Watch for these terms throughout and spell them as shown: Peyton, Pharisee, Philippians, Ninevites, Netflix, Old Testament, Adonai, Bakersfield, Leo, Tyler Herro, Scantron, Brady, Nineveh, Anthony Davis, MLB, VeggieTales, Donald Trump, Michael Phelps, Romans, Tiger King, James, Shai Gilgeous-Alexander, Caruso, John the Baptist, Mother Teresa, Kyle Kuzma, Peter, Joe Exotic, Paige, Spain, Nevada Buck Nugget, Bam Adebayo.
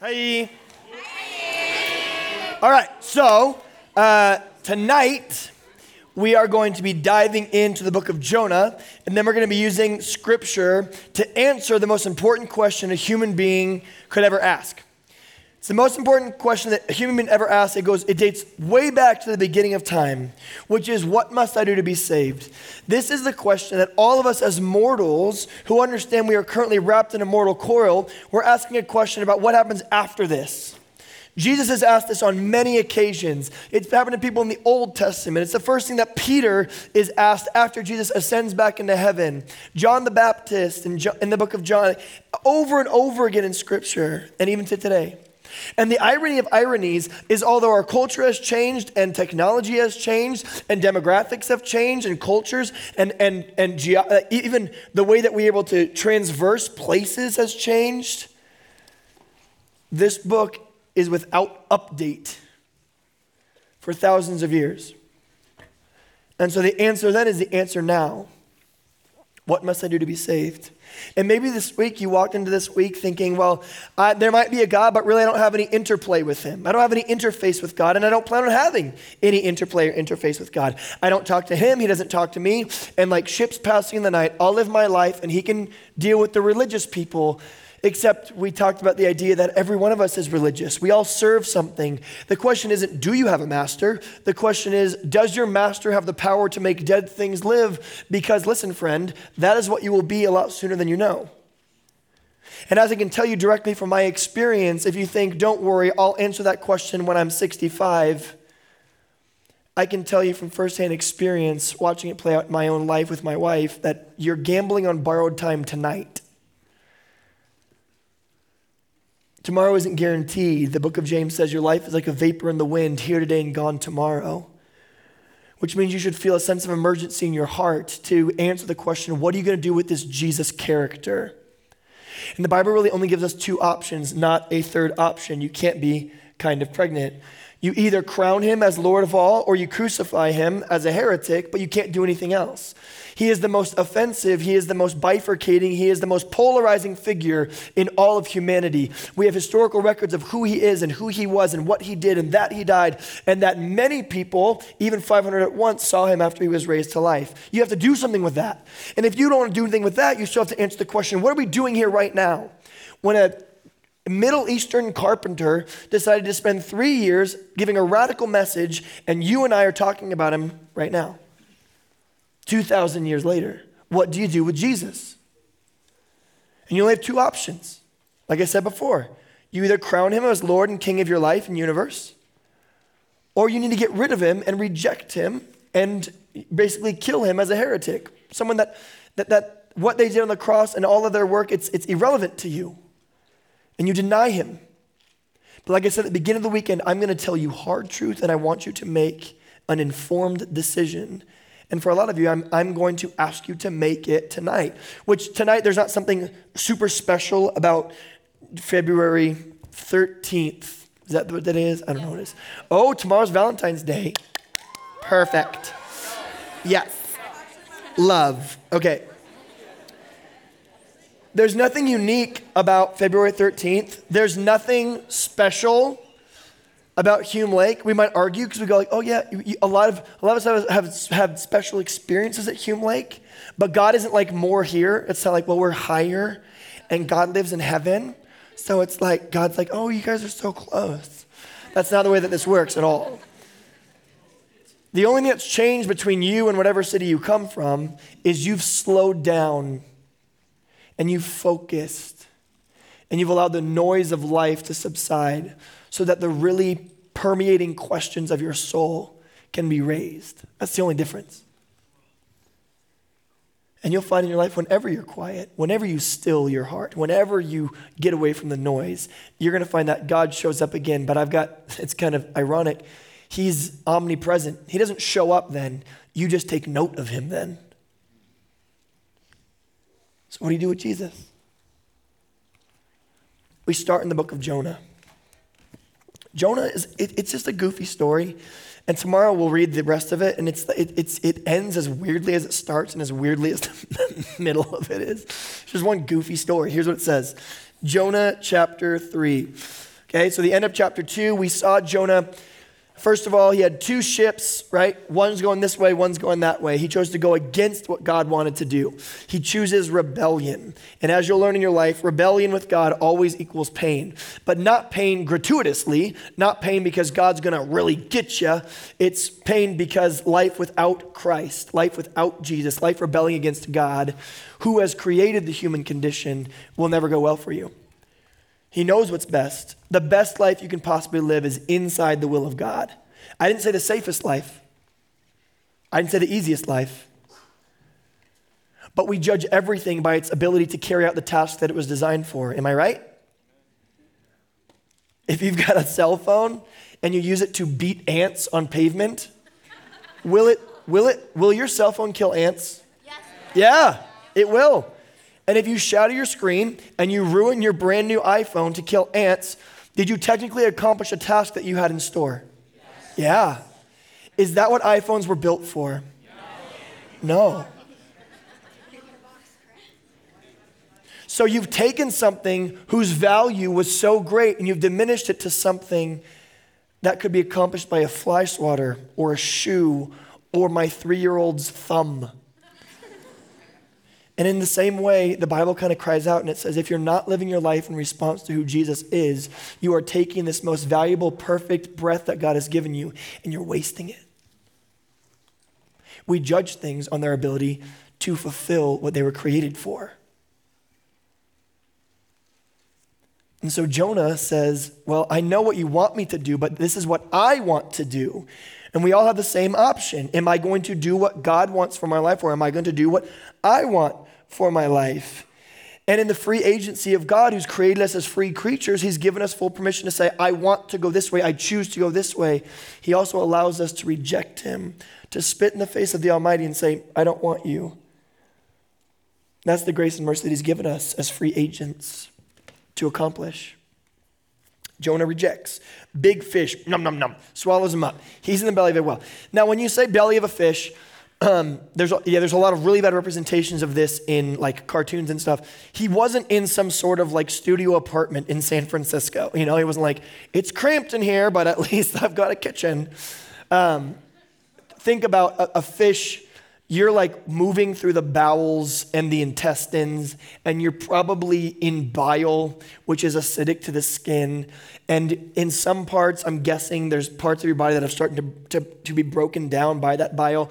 Hey. All right, so tonight we are going to be diving into the book of Jonah, and then we're going to be using scripture to answer the most important question a human being could ever ask. It's the most important question that a human being ever asks. It dates way back to the beginning of time, which is, what must I do to be saved? This is the question that all of us as mortals who understand we are currently wrapped in a mortal coil, we're asking a question about what happens after this. Jesus has asked this on many occasions. It's happened to people in the Old Testament. It's the first thing that Peter is asked after Jesus ascends back into heaven. John the Baptist in the book of John, over and over again in scripture, and even to today. And the irony of ironies is, although our culture has changed and technology has changed and demographics have changed and cultures and even the way that we're able to transverse places has changed, this book is without update for thousands of years. And so the answer then is the answer now. What must I do to be saved? And maybe this week you walked into this week thinking, well, there might be a God, but really I don't have any interplay with him. I don't have any interface with God, and I don't plan on having any interplay or interface with God. I don't talk to him. He doesn't talk to me. And like ships passing in the night, I'll live my life, and he can deal with the religious people, except we talked about the idea that every one of us is religious. We all serve something. The question isn't, do you have a master? The question is, does your master have the power to make dead things live? Because listen, friend, that is what you will be a lot sooner than you know. And as I can tell you directly from my experience, if you think, don't worry, I'll answer that question when I'm 65, I can tell you from firsthand experience, watching it play out in my own life with my wife, that you're gambling on borrowed time tonight. Tomorrow isn't guaranteed. The book of James says your life is like a vapor in the wind, here today and gone tomorrow, which means you should feel a sense of emergency in your heart to answer the question, what are you going to do with this Jesus character? And the Bible really only gives us two options, not a third option. You can't be kind of pregnant. You either crown him as Lord of all, or you crucify him as a heretic, but you can't do anything else. He is the most offensive. He is the most bifurcating. He is the most polarizing figure in all of humanity. We have historical records of who he is and who he was and what he did and that he died and that many people, even 500 at once, saw him after he was raised to life. You have to do something with that. And if you don't want to do anything with that, you still have to answer the question, what are we doing here right now? When a Middle Eastern carpenter decided to spend 3 years giving a radical message, and you and I are talking about him right now. 2,000 years later, what do you do with Jesus? And you only have two options. Like I said before, you either crown him as Lord and King of your life and universe, or you need to get rid of him and reject him and basically kill him as a heretic. Someone that what they did on the cross and all of their work, it's irrelevant to you. And you deny him. But like I said at the beginning of the weekend, I'm going to tell you hard truth, and I want you to make an informed decision. And for a lot of you, I'm going to ask you to make it tonight, which tonight there's not something super special about February 13th. Is that what that is? I don't know what it is. Oh, tomorrow's Valentine's Day. Perfect. Yes. Love. Okay. There's nothing unique about February 13th. There's nothing special about Hume Lake. We might argue because we go like, oh yeah, a lot of us have special experiences at Hume Lake, but God isn't like more here. It's not like, well, we're higher and God lives in heaven. So it's like, God's like, oh, you guys are so close. That's not the way that this works at all. The only thing that's changed between you and whatever city you come from is you've slowed down and you've focused, and you've allowed the noise of life to subside so that the really permeating questions of your soul can be raised. That's the only difference. And you'll find in your life whenever you're quiet, whenever you still your heart, whenever you get away from the noise, you're going to find that God shows up again. But it's kind of ironic, he's omnipresent. He doesn't show up then. You just take note of him then. So what do you do with Jesus? We start in the book of Jonah. Jonah it's just a goofy story, and tomorrow we'll read the rest of it, and it ends as weirdly as it starts and as weirdly as the middle of it is. It's just one goofy story. Here's what it says. Jonah chapter 3. Okay, so the end of chapter 2, we saw Jonah. First of all, he had two ships, right? One's going this way, one's going that way. He chose to go against what God wanted to do. He chooses rebellion. And as you'll learn in your life, rebellion with God always equals pain, but not pain gratuitously, not pain because God's going to really get you. It's pain because life without Christ, life without Jesus, life rebelling against God, who has created the human condition, will never go well for you. He knows what's best. The best life you can possibly live is inside the will of God. I didn't say the safest life. I didn't say the easiest life. But we judge everything by its ability to carry out the task that it was designed for. Am I right? If you've got a cell phone and you use it to beat ants on pavement, will your cell phone kill ants? Yes. Yeah, it will. And if you shatter your screen and you ruin your brand new iPhone to kill ants, did you technically accomplish a task that you had in store? Yes. Yeah. Is that what iPhones were built for? No. So you've taken something whose value was so great and you've diminished it to something that could be accomplished by a fly swatter or a shoe or my 3-year-old's thumb. And in the same way, the Bible kind of cries out and it says, if you're not living your life in response to who Jesus is, you are taking this most valuable, perfect breath that God has given you and you're wasting it. We judge things on their ability to fulfill what they were created for. And so Jonah says, well, I know what you want me to do, but this is what I want to do. And we all have the same option. Am I going to do what God wants for my life, or am I going to do what I want for my life? And in the free agency of God, who's created us as free creatures, he's given us full permission to say, I want to go this way. I choose to go this way. He also allows us to reject him, to spit in the face of the Almighty and say, I don't want you. That's the grace and mercy that he's given us as free agents to accomplish. Jonah rejects. Big fish, nom, nom, nom, swallows him up. He's in the belly of a whale. Now, when you say belly of a fish, there's a lot of really bad representations of this in like cartoons and stuff. He wasn't in some sort of like studio apartment in San Francisco. You know, he wasn't like, it's cramped in here, but at least I've got a kitchen. Think about a fish. You're like moving through the bowels and the intestines, and you're probably in bile, which is acidic to the skin. And in some parts, I'm guessing there's parts of your body that are starting to be broken down by that bile.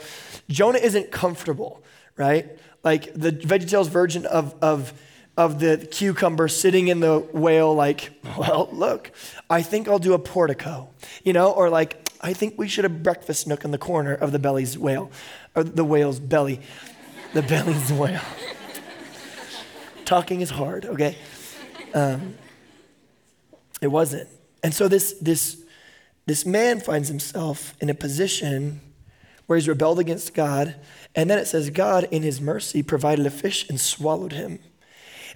Jonah isn't comfortable, right? Like the VeggieTales version of the cucumber sitting in the whale, like, well, look, I think I'll do a portico, you know, or like, I think we should have breakfast nook in the corner of the belly's whale, or the whale's belly, the belly's whale. Talking is hard, okay? It wasn't. And so this man finds himself in a position where he's rebelled against God, and then it says God, in his mercy, provided a fish and swallowed him.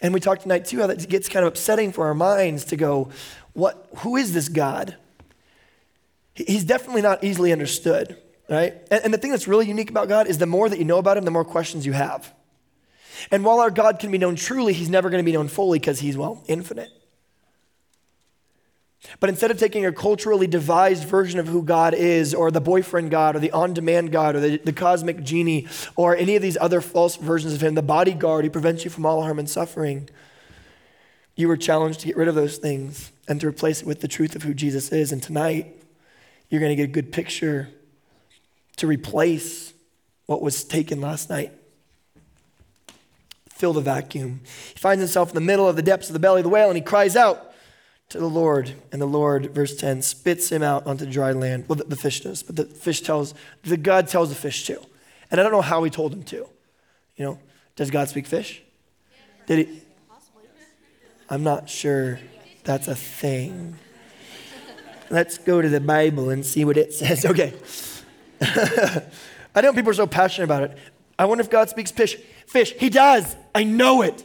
And we talked tonight too how that gets kind of upsetting for our minds to go, what? Who is this God? He's definitely not easily understood, right? And the thing that's really unique about God is the more that you know about him, the more questions you have. And while our God can be known truly, he's never going to be known fully because he's, well, infinite. But instead of taking a culturally devised version of who God is, or the boyfriend God, or the on-demand God, or the cosmic genie, or any of these other false versions of him, the bodyguard who prevents you from all harm and suffering, you were challenged to get rid of those things and to replace it with the truth of who Jesus is. And tonight, you're going to get a good picture to replace what was taken last night. Fill the vacuum. He finds himself in the middle of the depths of the belly of the whale, and he cries out to the Lord. And the Lord, verse 10, spits him out onto dry land. Well, the fish does, but God tells the fish to. And I don't know how he told him to. You know, does God speak fish? Did he? I'm not sure that's a thing. Let's go to the Bible and see what it says. Okay. I know people are so passionate about it. I wonder if God speaks fish. Fish. He does. I know it.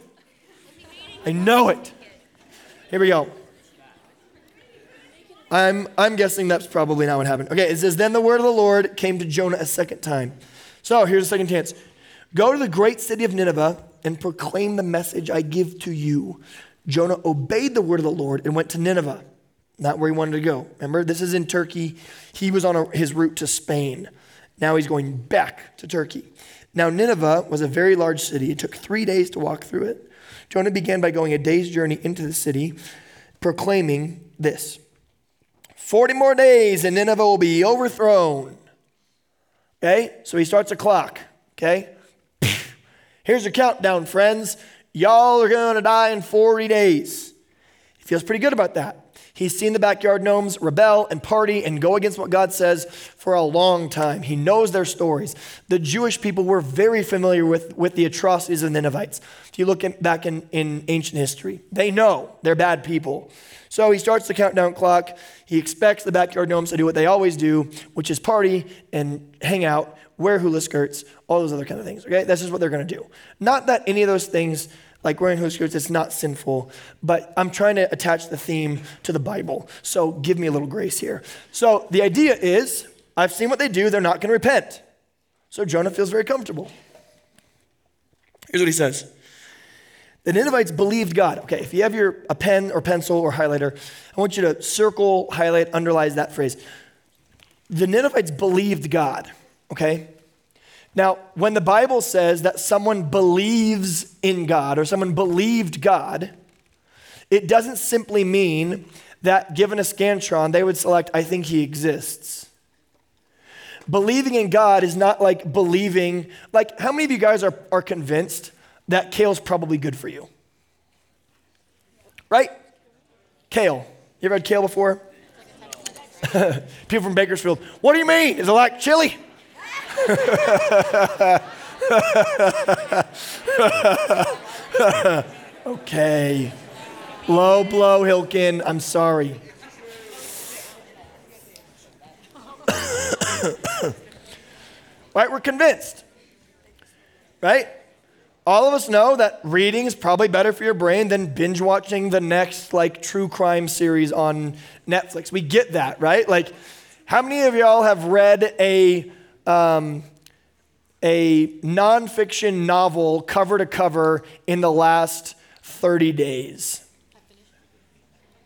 Here we go. I'm guessing that's probably not what happened. Okay. It says, then the word of the Lord came to Jonah a second time. So here's a second chance. Go to the great city of Nineveh and proclaim the message I give to you. Jonah obeyed the word of the Lord and went to Nineveh. not where he wanted to go. Remember, this is in Turkey. He was on his route to Spain. Now he's going back to Turkey. Now, Nineveh was a very large city. It took 3 days to walk through it. Jonah began by going a day's journey into the city, proclaiming this: 40 more days and Nineveh will be overthrown. Okay, so he starts a clock. Okay, here's a countdown, friends. Y'all are going to die in 40 days. He feels pretty good about that. He's seen the backyard gnomes rebel and party and go against what God says for a long time. He knows their stories. The Jewish people were very familiar with the atrocities of the Ninevites. If you look back in ancient history, they know they're bad people. So he starts the countdown clock. He expects the backyard gnomes to do what they always do, which is party and hang out, wear hula skirts, all those other kind of things. Okay, that's just what they're going to do. Not that any of those things, like wearing hula skirts, it's not sinful, but I'm trying to attach the theme to the Bible. So give me a little grace here. So the idea is, I've seen what they do. They're not going to repent. So Jonah feels very comfortable. Here's what he says. The Ninevites believed God. Okay, if you have a pen or pencil or highlighter, I want you to circle, highlight, underline that phrase. The Ninevites believed God, okay? Now, when the Bible says that someone believes in God or someone believed God, it doesn't simply mean that given a scantron, they would select, I think he exists. Believing in God is not like believing, like how many of you guys are convinced that kale's probably good for you? Right? Kale. You ever had kale before? People from Bakersfield, what do you mean? Is it like chili? Okay. Low blow, Hilkin. I'm sorry. Right? We're convinced. Right? All of us know that reading is probably better for your brain than binge watching the next true crime series on Netflix. We get that, right? Like, how many of y'all have read a nonfiction novel cover to cover in the last 30 days?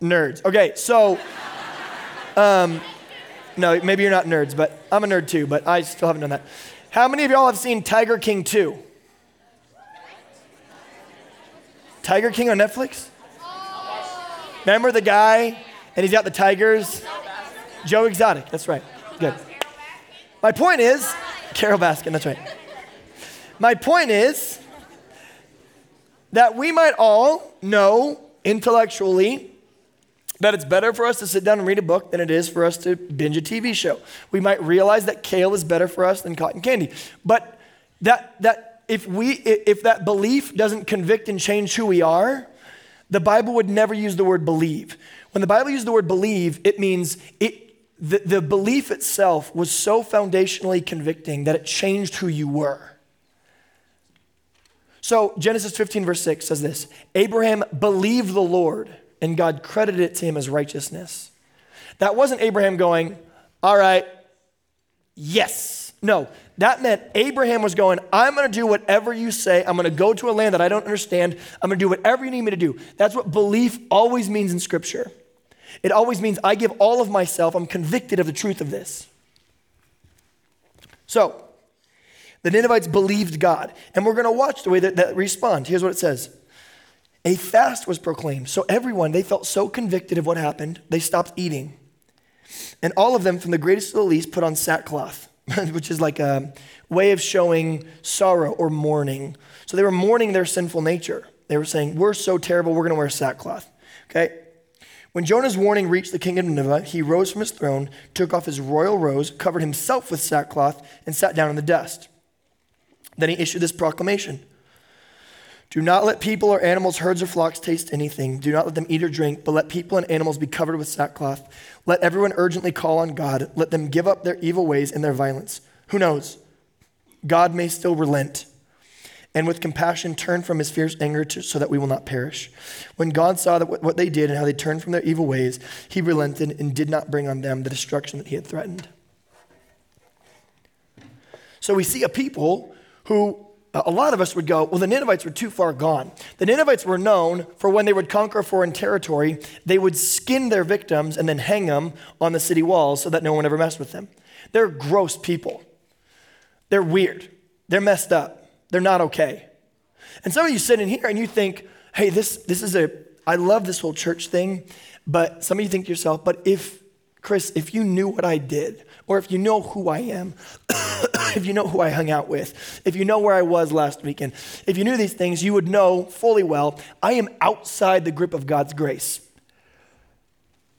Nerds. Okay, so, no, maybe you're not nerds, but I'm a nerd too, but I still haven't done that. How many of y'all have seen Tiger King 2? Tiger King on Netflix? Remember the guy, and he's got the tigers? Joe Exotic, that's right, good. My point is, Carol Baskin, that's right. My point is that we might all know intellectually that it's better for us to sit down and read a book than it is for us to binge a TV show. We might realize that kale is better for us than cotton candy. But if that belief doesn't convict and change who we are, the Bible would never use the word believe. When the Bible uses the word believe, it means the belief itself was so foundationally convicting that it changed who you were. So Genesis 15 verse 6 says this: Abraham believed the Lord and God credited it to him as righteousness. That wasn't Abraham going, all right, yes. No, that meant Abraham was going, I'm going to do whatever you say. I'm going to go to a land that I don't understand. I'm going to do whatever you need me to do. That's what belief always means in Scripture. It always means I give all of myself. I'm convicted of the truth of this. So, the Ninevites believed God. And we're going to watch the way that respond. Here's what it says. A fast was proclaimed. So everyone, they felt so convicted of what happened, they stopped eating. And all of them, from the greatest to the least, put on sackcloth, which is like a way of showing sorrow or mourning. So they were mourning their sinful nature. They were saying, we're so terrible, we're going to wear sackcloth. Okay? When Jonah's warning reached the king of Nineveh, he rose from his throne, took off his royal robes, covered himself with sackcloth, and sat down in the dust. Then he issued this proclamation. Do not let people or animals, herds or flocks taste anything. Do not let them eat or drink, but let people and animals be covered with sackcloth. Let everyone urgently call on God. Let them give up their evil ways and their violence. Who knows? God may still relent and with compassion turn from his fierce anger so that we will not perish. When God saw that what they did and how they turned from their evil ways, he relented and did not bring on them the destruction that he had threatened. So we see a people who a lot of us would go, well, the Ninevites were too far gone. The Ninevites were known for when they would conquer foreign territory, they would skin their victims and then hang them on the city walls so that no one ever messed with them. They're gross people. They're weird. They're messed up. They're not okay. And some of you sit in here and you think, hey, this is a, I love this whole church thing, but some of you think to yourself, but if, Chris, if you knew what I did, or if you know who I am, if you know who I hung out with, if you know where I was last weekend, if you knew these things, you would know fully well, I am outside the grip of God's grace.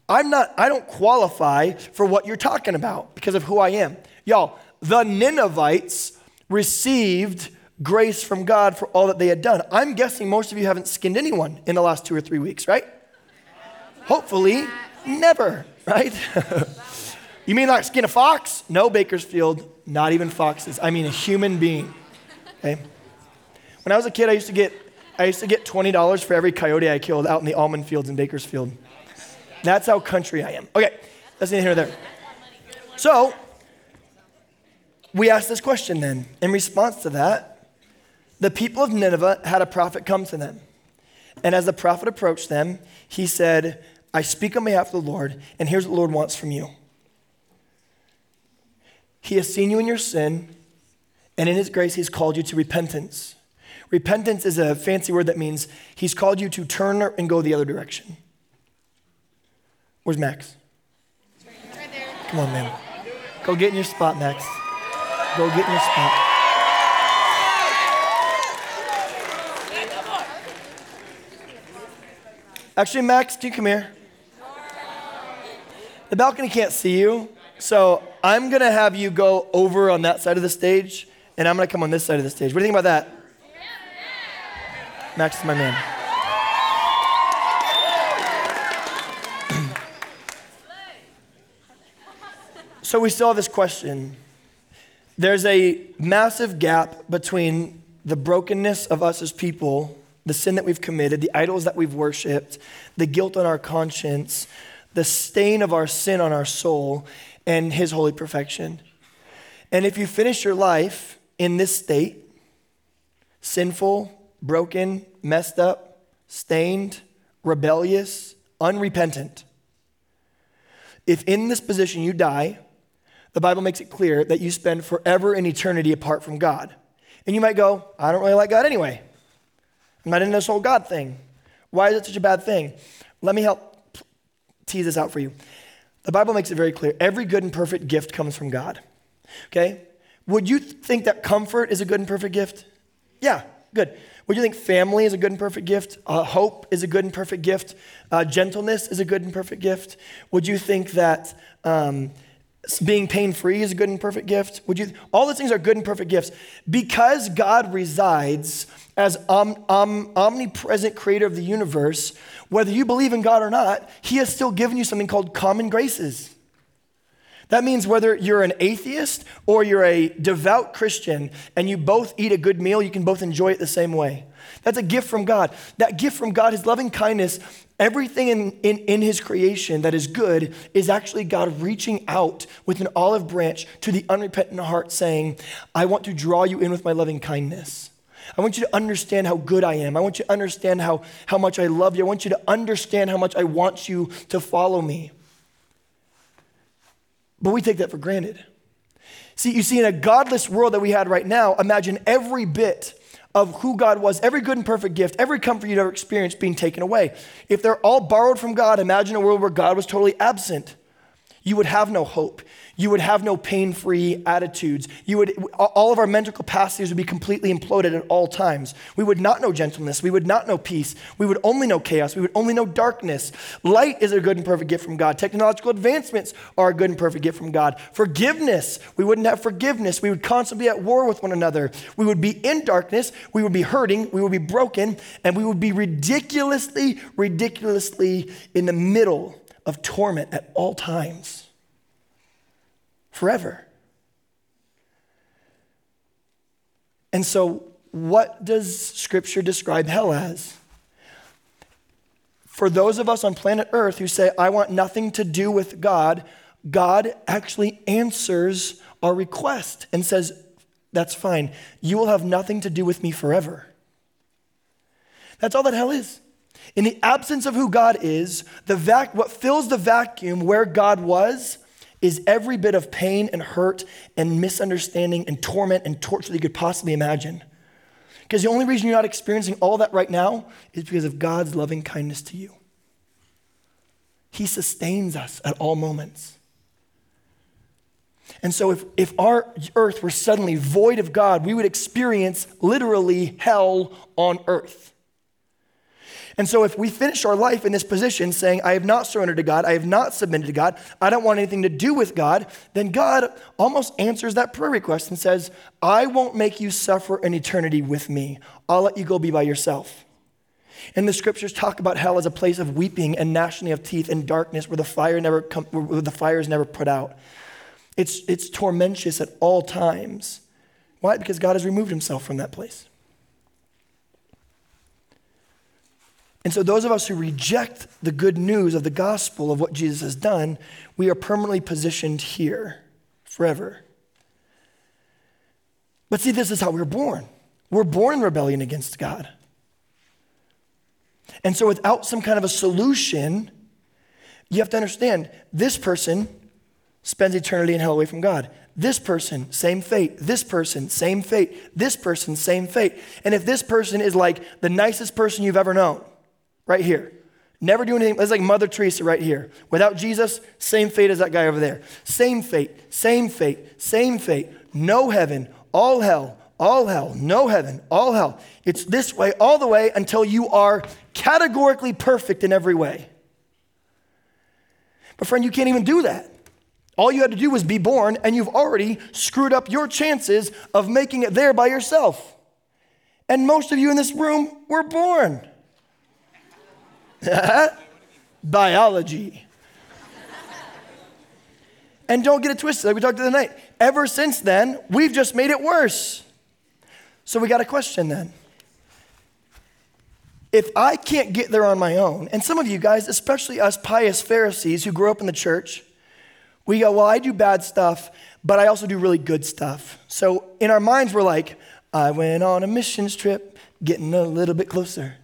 I don't qualify for what you're talking about because of who I am. Y'all, the Ninevites received grace from God for all that they had done. I'm guessing most of you haven't skinned anyone in the last 2 or 3 weeks, right? Hopefully, never, right? You mean like skin a fox? No, Bakersfield, not even foxes. I mean a human being, okay? When I was a kid, I used to get $20 for every coyote I killed out in the almond fields in Bakersfield. That's how country I am. Okay, that's neither here nor there. So, we asked this question then. In response to that, the people of Nineveh had a prophet come to them. And as the prophet approached them, he said, I speak on behalf of the Lord, and here's what the Lord wants from you. He has seen you in your sin, and in his grace, he's called you to repentance. Repentance is a fancy word that means he's called you to turn and go the other direction. Where's Max? It's right there. Come on, man. Go get in your spot, Max. Go get in your spot. Actually, Max, do you come here? The balcony can't see you, so I'm going to have you go over on that side of the stage, and I'm going to come on this side of the stage. What do you think about that? Max is my man. So we still have this question. There's a massive gap between the brokenness of us as people, the sin that we've committed, the idols that we've worshiped, the guilt on our conscience, the stain of our sin on our soul, and his holy perfection. And if you finish your life in this state, sinful, broken, messed up, stained, rebellious, unrepentant, if in this position you die, the Bible makes it clear that you spend forever in eternity apart from God. And you might go, I don't really like God anyway. I'm not into this whole God thing. Why is it such a bad thing? Let me help tease this out for you. The Bible makes it very clear. Every good and perfect gift comes from God. Okay? Would you think that comfort is a good and perfect gift? Yeah, good. Would you think family is a good and perfect gift? Hope is a good and perfect gift? Gentleness is a good and perfect gift? Would you think that being pain-free is a good and perfect gift? All those things are good and perfect gifts. Because God resides as omnipresent creator of the universe, whether you believe in God or not, he has still given you something called common graces. That means whether you're an atheist or you're a devout Christian and you both eat a good meal, you can both enjoy it the same way. That's a gift from God. That gift from God, his loving kindness, everything in his creation that is good is actually God reaching out with an olive branch to the unrepentant heart saying, I want to draw you in with my loving kindness. I want you to understand how good I am. I want you to understand how much I love you. I want you to understand how much I want you to follow me. But we take that for granted. See, you see, in a godless world that we had right now, imagine every bit of who God was, every good and perfect gift, every comfort you'd ever experienced being taken away. If they're all borrowed from God, imagine a world where God was totally absent. You would have no hope. You would have no pain-free attitudes. All of our mental capacities would be completely imploded at all times. We would not know gentleness. We would not know peace. We would only know chaos. We would only know darkness. Light is a good and perfect gift from God. Technological advancements are a good and perfect gift from God. Forgiveness, we wouldn't have forgiveness. We would constantly be at war with one another. We would be in darkness. We would be hurting. We would be broken. And we would be ridiculously, ridiculously in the middle of torment at all times, forever. And so what does Scripture describe hell as? For those of us on planet Earth who say, I want nothing to do with God, God actually answers our request and says, that's fine. You will have nothing to do with me forever. That's all that hell is. In the absence of who God is, what fills the vacuum where God was is every bit of pain and hurt and misunderstanding and torment and torture that you could possibly imagine. Because the only reason you're not experiencing all that right now is because of God's loving kindness to you. He sustains us at all moments. And so if our earth were suddenly void of God, we would experience literally hell on earth. And so if we finish our life in this position saying, I have not surrendered to God, I have not submitted to God, I don't want anything to do with God, then God almost answers that prayer request and says, I won't make you suffer an eternity with me. I'll let you go be by yourself. And the scriptures talk about hell as a place of weeping and gnashing of teeth and darkness where the fire is never put out. It's tormentous at all times. Why? Because God has removed himself from that place. And so those of us who reject the good news of the gospel of what Jesus has done, we are permanently positioned here forever. But see, this is how we were born. We're born in rebellion against God. And so without some kind of a solution, you have to understand, this person spends eternity in hell away from God. This person, same fate. This person, same fate. This person, same fate. And if this person is like the nicest person you've ever known, right here, never do anything, it's like Mother Teresa right here. Without Jesus, same fate as that guy over there. Same fate, same fate, same fate. No heaven, all hell. All hell, no heaven, all hell. It's this way all the way until you are categorically perfect in every way. But friend, you can't even do that. All you had to do was be born, and you've already screwed up your chances of making it there by yourself. And most of you in this room were born. Biology. And don't get it twisted, like we talked the other night. Ever since then, we've just made it worse. So we got a question then. If I can't get there on my own, and some of you guys, especially us pious Pharisees who grew up in the church, we go, well, I do bad stuff, but I also do really good stuff. So in our minds, we're like, I went on a missions trip, getting a little bit closer.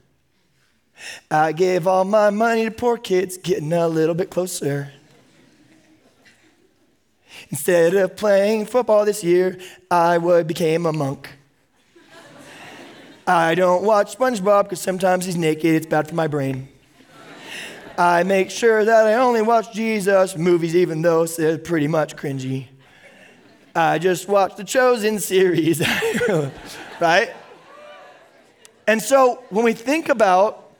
I gave all my money to poor kids, getting a little bit closer. Instead of playing football this year, I became a monk. I don't watch SpongeBob because sometimes he's naked. It's bad for my brain. I make sure that I only watch Jesus movies, even though they're pretty much cringy. I just watch the Chosen series, right? And so when we think about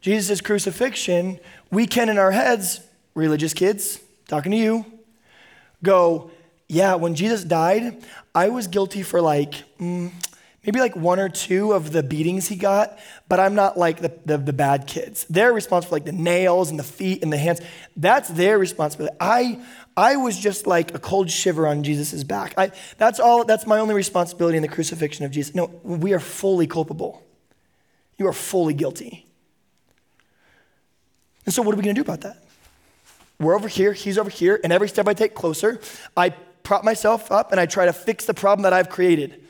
Jesus' crucifixion, we can in our heads, religious kids, talking to you, go, yeah, when Jesus died, I was guilty for maybe one or two of the beatings he got, but I'm not like the bad kids. They're responsible for the nails and the feet and the hands. That's their responsibility. I was just like a cold shiver on Jesus' back. That's my only responsibility in the crucifixion of Jesus. No, we are fully culpable. You are fully guilty. And so what are we gonna do about that? We're over here, he's over here, and every step I take closer, I prop myself up and I try to fix the problem that I've created.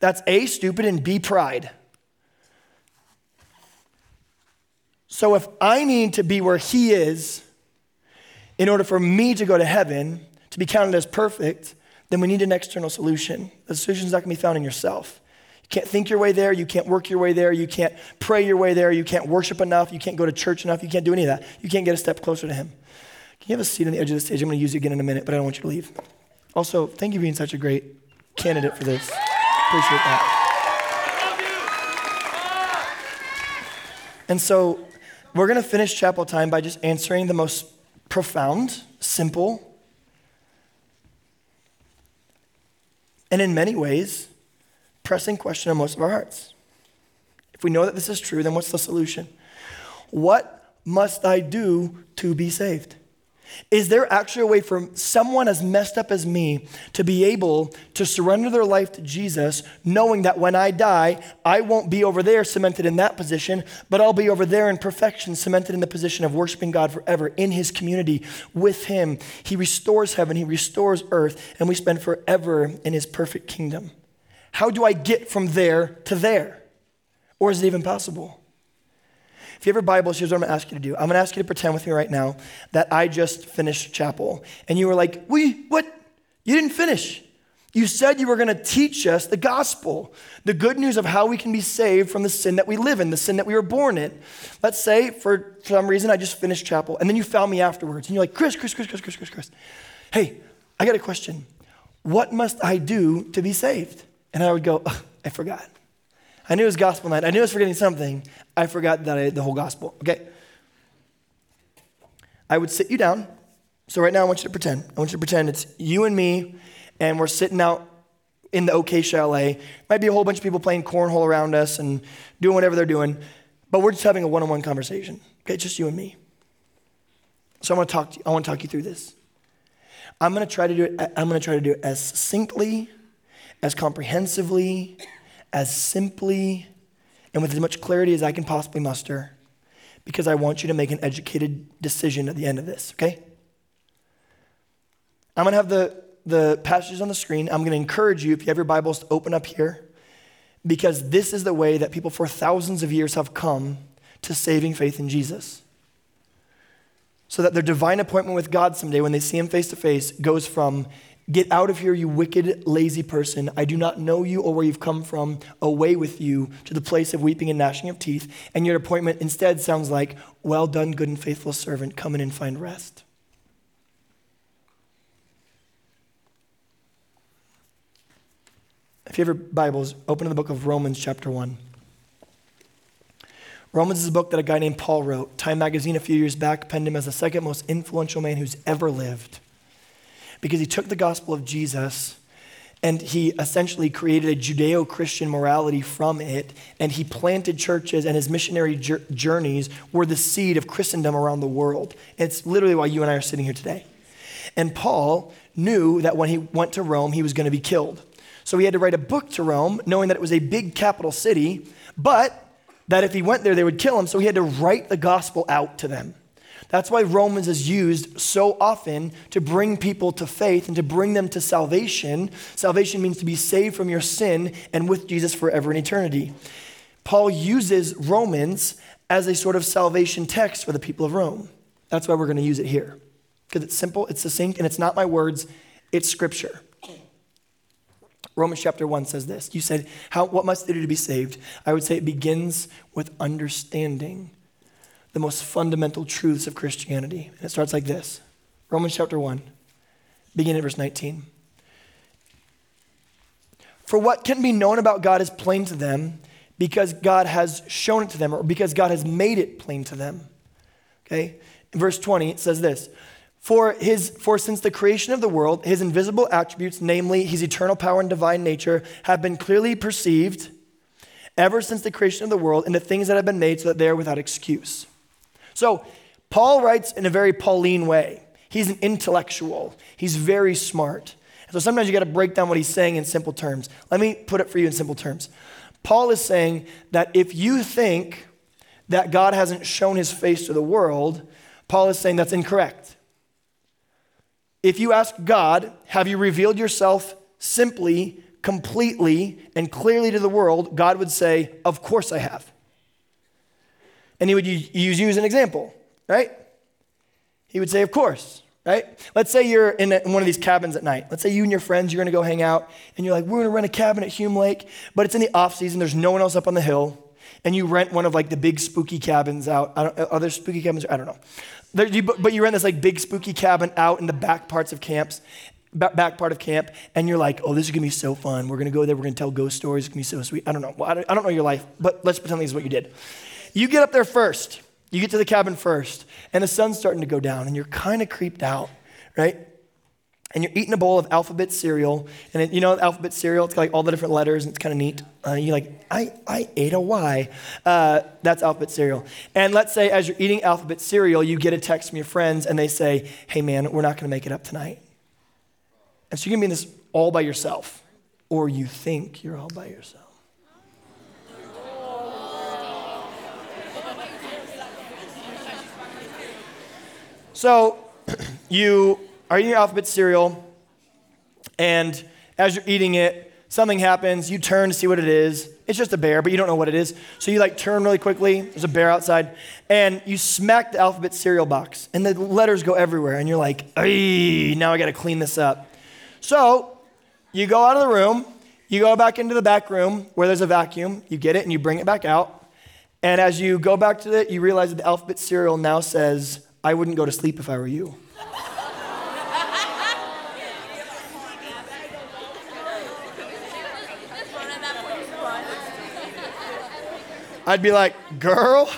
That's A, stupid, and B, pride. So if I need to be where he is in order for me to go to heaven, to be counted as perfect, then we need an external solution. The solution's not gonna be found in yourself. You can't think your way there, you can't work your way there, you can't pray your way there, you can't worship enough, you can't go to church enough, you can't do any of that. You can't get a step closer to him. Can you have a seat on the edge of the stage? I'm going to use you again in a minute, but I don't want you to leave. Also, thank you for being such a great candidate for this. Appreciate that. And so we're going to finish chapel time by just answering the most profound, simple, and in many ways, pressing question on most of our hearts. If we know that this is true, then what's the solution? What must I do to be saved? Is there actually a way for someone as messed up as me to be able to surrender their life to Jesus, knowing that when I die, I won't be over there cemented in that position, but I'll be over there in perfection, cemented in the position of worshiping God forever in his community with him. He restores heaven, he restores earth, and we spend forever in his perfect kingdom. How do I get from there to there? Or is it even possible? If you have your Bibles, here's what I'm gonna ask you to do. I'm gonna ask you to pretend with me right now that I just finished chapel. And you were like, what? You didn't finish. You said you were gonna teach us the gospel, the good news of how we can be saved from the sin that we live in, the sin that we were born in. Let's say for some reason I just finished chapel and then you found me afterwards and you're like, Chris. Hey, I got a question. What must I do to be saved? And I would go, I forgot. I knew it was gospel night. I knew I was forgetting something. I forgot that the whole gospel, okay? I would sit you down. So right now I want you to pretend it's you and me, and we're sitting out in the OK Chalet. Might be a whole bunch of people playing cornhole around us and doing whatever they're doing, but we're just having a one-on-one conversation, okay? Just you and me. So I want to talk you through this. I'm going to try to do it as succinctly, as comprehensively, as simply and with as much clarity as I can possibly muster, because I want you to make an educated decision at the end of this, okay? I'm gonna have the passages on the screen. I'm gonna encourage you, if you have your Bibles, to open up here, because this is the way that people for thousands of years have come to saving faith in Jesus. So that their divine appointment with God someday, when they see him face to face, goes from, "Get out of here, you wicked, lazy person. I do not know you or where you've come from. Away with you," to the place of weeping and gnashing of teeth. And your appointment instead sounds like, "Well done, good and faithful servant. Come in and find rest." If you have your Bibles, open to the book of Romans chapter 1. Romans is a book that a guy named Paul wrote. Time magazine a few years back penned him as the second most influential man who's ever lived, because he took the gospel of Jesus and he essentially created a Judeo-Christian morality from it, and he planted churches, and his missionary journeys were the seed of Christendom around the world. It's literally why you and I are sitting here today. And Paul knew that when he went to Rome, he was going to be killed. So he had to write a book to Rome, knowing that it was a big capital city, but that if he went there, they would kill him. So he had to write the gospel out to them. That's why Romans is used so often to bring people to faith and to bring them to salvation. Salvation means to be saved from your sin and with Jesus forever in eternity. Paul uses Romans as a sort of salvation text for the people of Rome. That's why we're going to use it here, because it's simple, it's succinct, and it's not my words, it's scripture. Romans chapter 1 says this. You said, what must they do to be saved? I would say it begins with understanding the most fundamental truths of Christianity. And it starts like this. Romans chapter 1, beginning at verse 19. For what can be known about God is plain to them, because God has shown it to them, or because God has made it plain to them. Okay? In verse 20, it says this. For since the creation of the world, his invisible attributes, namely his eternal power and divine nature, have been clearly perceived ever since the creation of the world and the things that have been made, so that they are without excuse. So Paul writes in a very Pauline way. He's an intellectual. He's very smart. So sometimes you got to break down what he's saying in simple terms. Let me put it for you in simple terms. Paul is saying that if you think that God hasn't shown his face to the world, Paul is saying that's incorrect. If you ask God, have you revealed yourself simply, completely, and clearly to the world, God would say, of course I have. And he would use you as an example, right? He would say, of course, right? Let's say you're in one of these cabins at night. Let's say you and your friends, you're gonna go hang out, and you're like, we're gonna rent a cabin at Hume Lake, but it's in the off season, there's no one else up on the hill, and you rent one of like the big spooky cabins out. Are there spooky cabins? I don't know. But you rent this like big spooky cabin out in the back part of camp, and you're like, oh, this is gonna be so fun. We're gonna go there, we're gonna tell ghost stories, it's gonna be so sweet. I don't know. I don't know your life, but let's pretend this is what you did. You get up there first. You get to the cabin first, and the sun's starting to go down, and you're kind of creeped out, right? and you're eating a bowl of alphabet cereal, and it, you know, alphabet cereal, it's got like all the different letters, and it's kind of neat. You're like, I ate a Y. That's alphabet cereal. And let's say as you're eating alphabet cereal, you get a text from your friends, and they say, hey, man, we're not going to make it up tonight. And so you're going to be in this all by yourself, or you think you're all by yourself. So you are eating your alphabet cereal, and as you're eating it, something happens. You turn to see what it is. It's just a bear, but you don't know what it is. So you like turn really quickly. There's a bear outside, and you smack the alphabet cereal box, and the letters go everywhere, and you're like, "Ay, now I got to clean this up." So you go out of the room. You go back into the back room where there's a vacuum. You get it, and you bring it back out. And as you go back to it, you realize that the alphabet cereal now says, I wouldn't go to sleep if I were you. I'd be like, girl,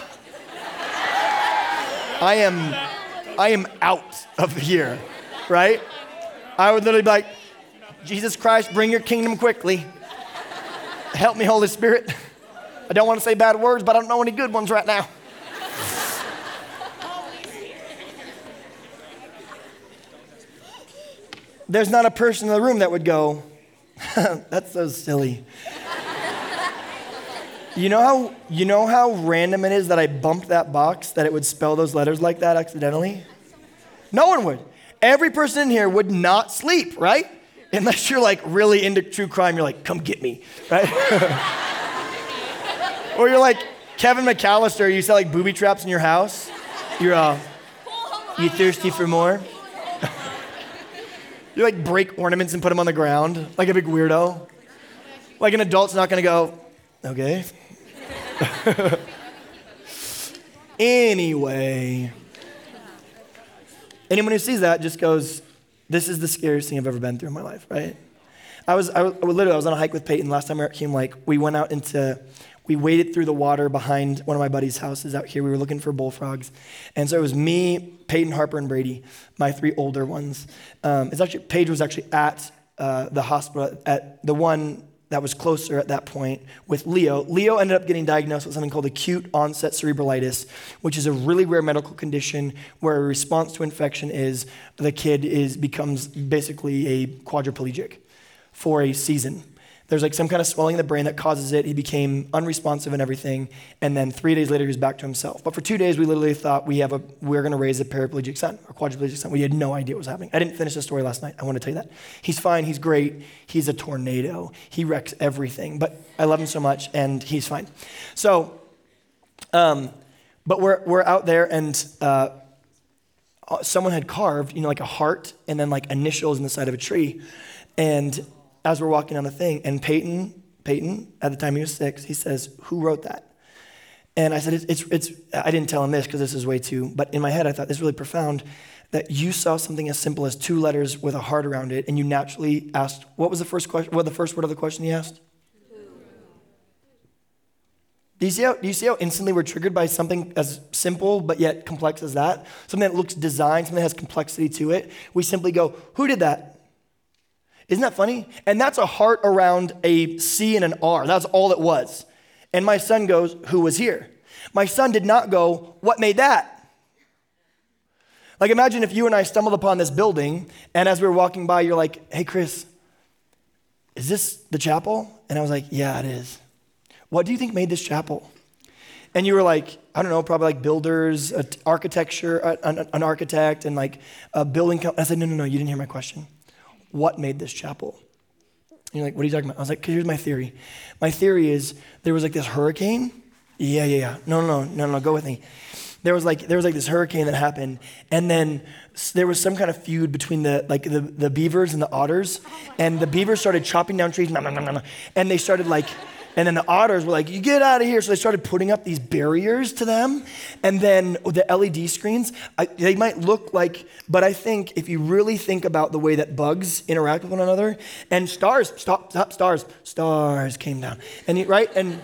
I am out of here, right? I would literally be like, Jesus Christ, bring your kingdom quickly. Help me, Holy Spirit. I don't want to say bad words, but I don't know any good ones right now. There's not a person in the room that would go, that's so silly. You know how random it is that I bumped that box, that it would spell those letters like that accidentally? No one would. Every person in here would not sleep, right? Unless you're like really into true crime, you're like, come get me, right? Or you're like Kevin McAllister, you sell like booby traps in your house. You're you thirsty for more? You like break ornaments and put them on the ground, like a big weirdo. Like an adult's not gonna go, okay. Anyway. Anyone who sees that just goes, this is the scariest thing I've ever been through in my life, right? I was on a hike with Peyton last time we were at Hume Lake. We waded through the water behind one of my buddy's houses out here. We were looking for bullfrogs. And so it was me, Peyton, Harper, and Brady, my three older ones. Paige was actually at the hospital, at the one that was closer at that point with Leo. Leo ended up getting diagnosed with something called acute onset cerebralitis, which is a really rare medical condition where a response to infection is the kid becomes basically a quadriplegic for a season. There's like some kind of swelling in the brain that causes it. He became unresponsive and everything. And then 3 days later, he was back to himself. But for 2 days, we literally thought we're going to raise a paraplegic son, a quadriplegic son. We had no idea what was happening. I didn't finish the story last night. I want to tell you that. He's fine. He's great. He's a tornado. He wrecks everything. But I love him so much, and he's fine. So, but we're out there, and someone had carved, like a heart and then like initials in the side of a tree, and as we're walking down the thing, and Peyton, at the time he was 6, he says, who wrote that? And I said, I didn't tell him this because this is way too, but in my head I thought, this is really profound that you saw something as simple as 2 letters with a heart around it, and you naturally asked, what was the first question? What the first word of the question he asked? Who? Do you see how instantly we're triggered by something as simple but yet complex as that? Something that looks designed, something that has complexity to it. We simply go, who did that? Isn't that funny? And that's a heart around a C and an R. That's all it was. And my son goes, who was here? My son did not go, what made that? Like, imagine if you and I stumbled upon this building, and as we were walking by, you're like, hey, Chris, is this the chapel? And I was like, yeah, it is. What do you think made this chapel? And you were like, I don't know, probably like builders, architecture, an architect, and like a building company. I said, no, you didn't hear my question. What made this chapel? And you're like, what are you talking about? I was like, because here's my theory. My theory is there was like this hurricane. Yeah. No, go with me. There was like this hurricane that happened, and then there was some kind of feud between the beavers and the otters, and the beavers started chopping down trees, and they started like, and then the otters were like, you get out of here. So they started putting up these barriers to them. And then the LED screens, they might look like, but I think if you really think about the way that bugs interact with one another, and stars came down. And right? And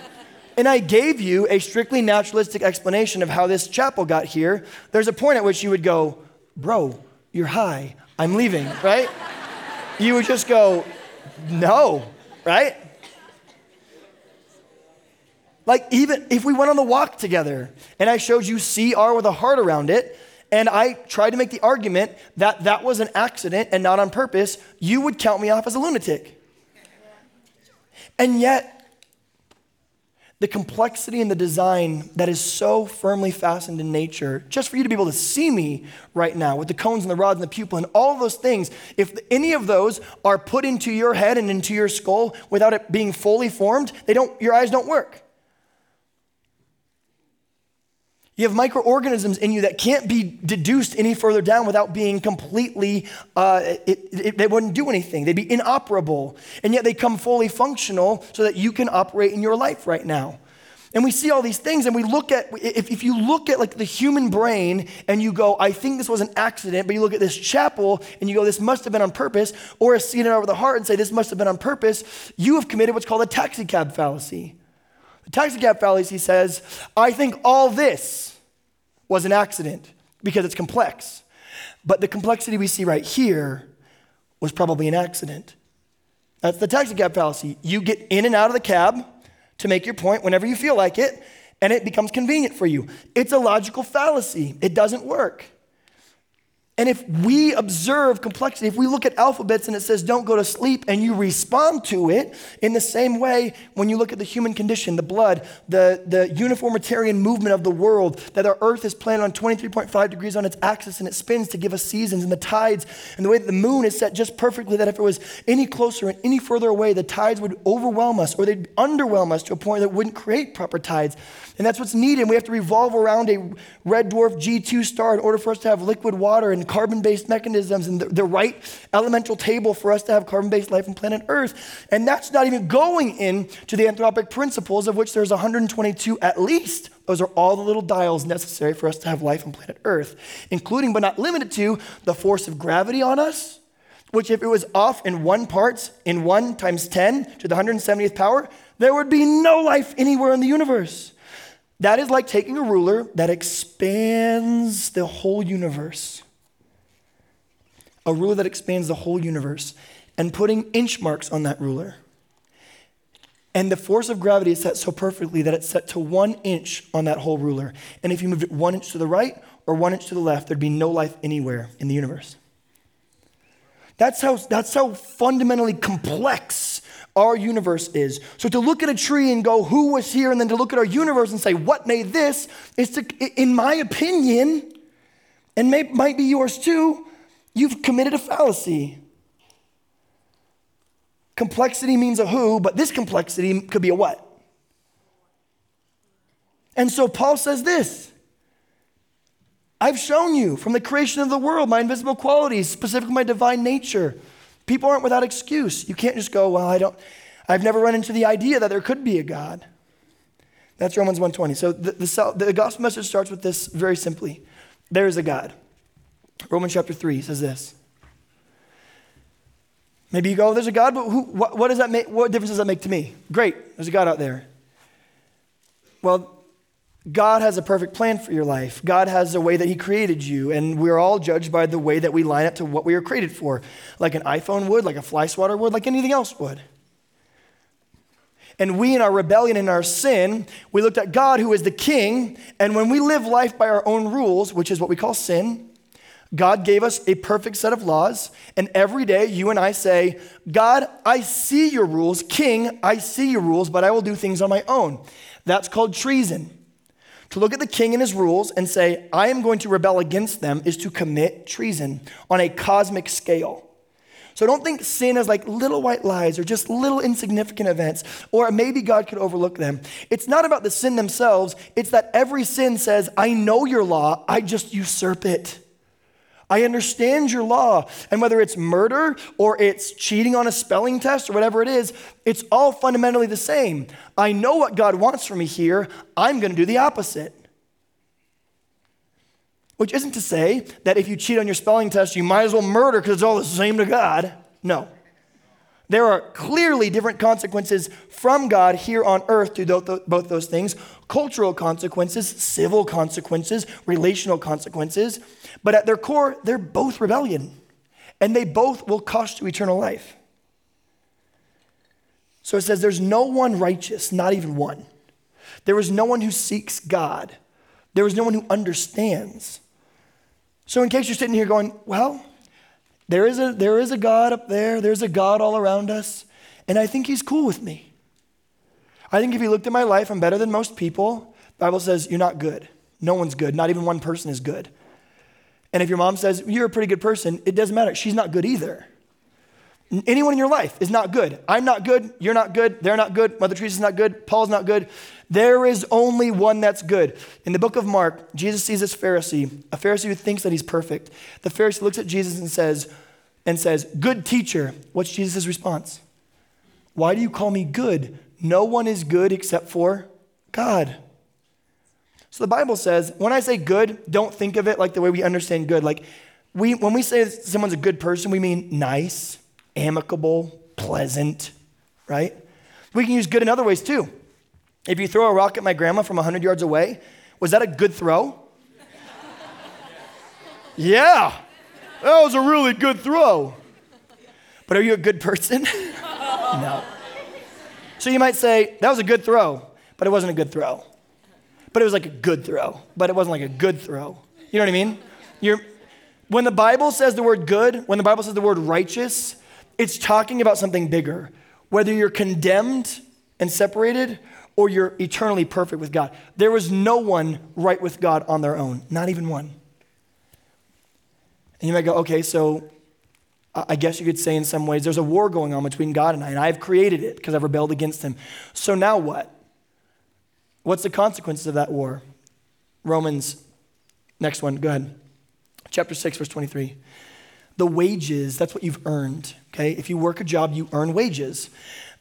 I gave you a strictly naturalistic explanation of how this chapel got here. There's a point at which you would go, bro, you're high. I'm leaving, right? you would just go, no, right? Like, even if we went on the walk together and I showed you CR with a heart around it, and I tried to make the argument that that was an accident and not on purpose, you would count me off as a lunatic. And yet, the complexity and the design that is so firmly fastened in nature, just for you to be able to see me right now with the cones and the rods and the pupil and all those things, if any of those are put into your head and into your skull without it being fully formed, your eyes don't work. You have microorganisms in you that can't be deduced any further down without being completely, they wouldn't do anything. They'd be inoperable. And yet they come fully functional so that you can operate in your life right now. And we see all these things, and we look at, if you look at like the human brain and you go, I think this was an accident, but you look at this chapel and you go, this must have been on purpose, or a CNN over the heart and say, this must have been on purpose, you have committed what's called a taxicab fallacy. The taxicab fallacy says, I think all this was an accident because it's complex. But the complexity we see right here was probably an accident. That's the taxicab fallacy. You get in and out of the cab to make your point whenever you feel like it, and it becomes convenient for you. It's a logical fallacy. It doesn't work. And if we observe complexity, if we look at alphabets and it says don't go to sleep and you respond to it in the same way when you look at the human condition, the blood, the uniformitarian movement of the world, that our earth is planted on 23.5 degrees on its axis and it spins to give us seasons and the tides and the way that the moon is set just perfectly that if it was any closer and any further away, the tides would overwhelm us or they'd underwhelm us to a point that wouldn't create proper tides. And that's what's needed. We have to revolve around a red dwarf G2 star in order for us to have liquid water and carbon-based mechanisms and the right elemental table for us to have carbon-based life on planet Earth. And that's not even going into the anthropic principles of which there's 122 at least. Those are all the little dials necessary for us to have life on planet Earth, including but not limited to the force of gravity on us, which if it was off in one part, in 1 times 10 to the 170th power, there would be no life anywhere in the universe. That is like taking a ruler that expands the whole universe. A ruler that expands the whole universe and putting inch marks on that ruler. And the force of gravity is set so perfectly that it's set to 1 inch on that whole ruler. And if you moved it 1 inch to the right or 1 inch to the left, there'd be no life anywhere in the universe. That's how fundamentally complex our universe is. So to look at a tree and go, who was here? And then to look at our universe and say, what made this? Is to, in my opinion, and might be yours too, you've committed a fallacy. Complexity means a who, but this complexity could be a what. And so Paul says this. I've shown you from the creation of the world my invisible qualities, specifically my divine nature. People aren't without excuse. You can't just go, well, I've never run into the idea that there could be a God. That's Romans 1:20. So the gospel message starts with this very simply. There is a God. Romans chapter 3 says this. Maybe you go, there's a God, but what does that make? What difference does that make to me? Great, there's a God out there. Well, God has a perfect plan for your life. God has a way that he created you, and we're all judged by the way that we line up to what we were created for, like an iPhone would, like a fly swatter would, like anything else would. And we, in our rebellion and our sin, we looked at God, who is the king, and when we live life by our own rules, which is what we call sin, God gave us a perfect set of laws, and every day you and I say, God, I see your rules. King, I see your rules, but I will do things on my own. That's called treason. To look at the king and his rules and say, I am going to rebel against them is to commit treason on a cosmic scale. So don't think sin is like little white lies or just little insignificant events, or maybe God could overlook them. It's not about the sin themselves. It's that every sin says, I know your law, I just usurp it. I understand your law. And whether it's murder or it's cheating on a spelling test or whatever it is, it's all fundamentally the same. I know what God wants from me here. I'm going to do the opposite. Which isn't to say that if you cheat on your spelling test, you might as well murder because it's all the same to God. No. There are clearly different consequences from God here on earth to both those things, cultural consequences, civil consequences, relational consequences, but at their core, they're both rebellion. and they both will cost you eternal life. So it says, there's no one righteous, not even one. There is no one who seeks God. There is no one who understands. So in case you're sitting here going, well, there is a God up there. There's a God all around us. And I think he's cool with me. I think if he looked at my life, I'm better than most people. The Bible says, you're not good. No one's good. Not even one person is good. And if your mom says, you're a pretty good person, it doesn't matter. She's not good either. Anyone in your life is not good. I'm not good. You're not good. They're not good. Mother Teresa's not good. Paul's not good. There is only one that's good. In the book of Mark, Jesus sees this Pharisee, a Pharisee who thinks that he's perfect. The Pharisee looks at Jesus and says, good teacher. What's Jesus' response? Why do you call me good? No one is good except for God. So the Bible says, when I say good, don't think of it like the way we understand good. Like when we say someone's a good person, we mean nice, amicable, pleasant, right? We can use good in other ways too. If you throw a rock at my grandma from 100 yards away, was that a good throw? Yeah, that was a really good throw. But are you a good person? No. So you might say, that was a good throw, but it wasn't a good throw. But it was like a good throw, but it wasn't like a good throw. You know what I mean? When the Bible says the word good, when the Bible says the word righteous, it's talking about something bigger. Whether you're condemned and separated or you're eternally perfect with God. There is no one right with God on their own, not even one. And you might go, okay, so I guess you could say in some ways there's a war going on between God and I've created it because I've rebelled against him. So now what? What's the consequences of that war? Romans, next one, go ahead. Chapter 6, verse 23. The wages, that's what you've earned, okay? If you work a job, you earn wages.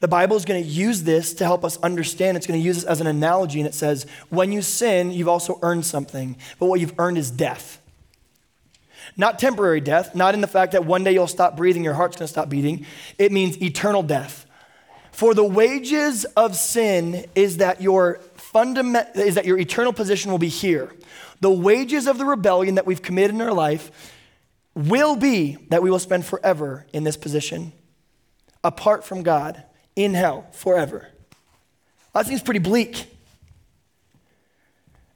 The Bible is going to use this to help us understand. It's going to use this as an analogy, and it says, when you sin, you've also earned something, but what you've earned is death. Not temporary death, not in the fact that one day you'll stop breathing, your heart's going to stop beating. It means eternal death. For the wages of sin is that your eternal position will be here. The wages of the rebellion that we've committed in our life will be that we will spend forever in this position, apart from God, in hell, forever. That seems pretty bleak.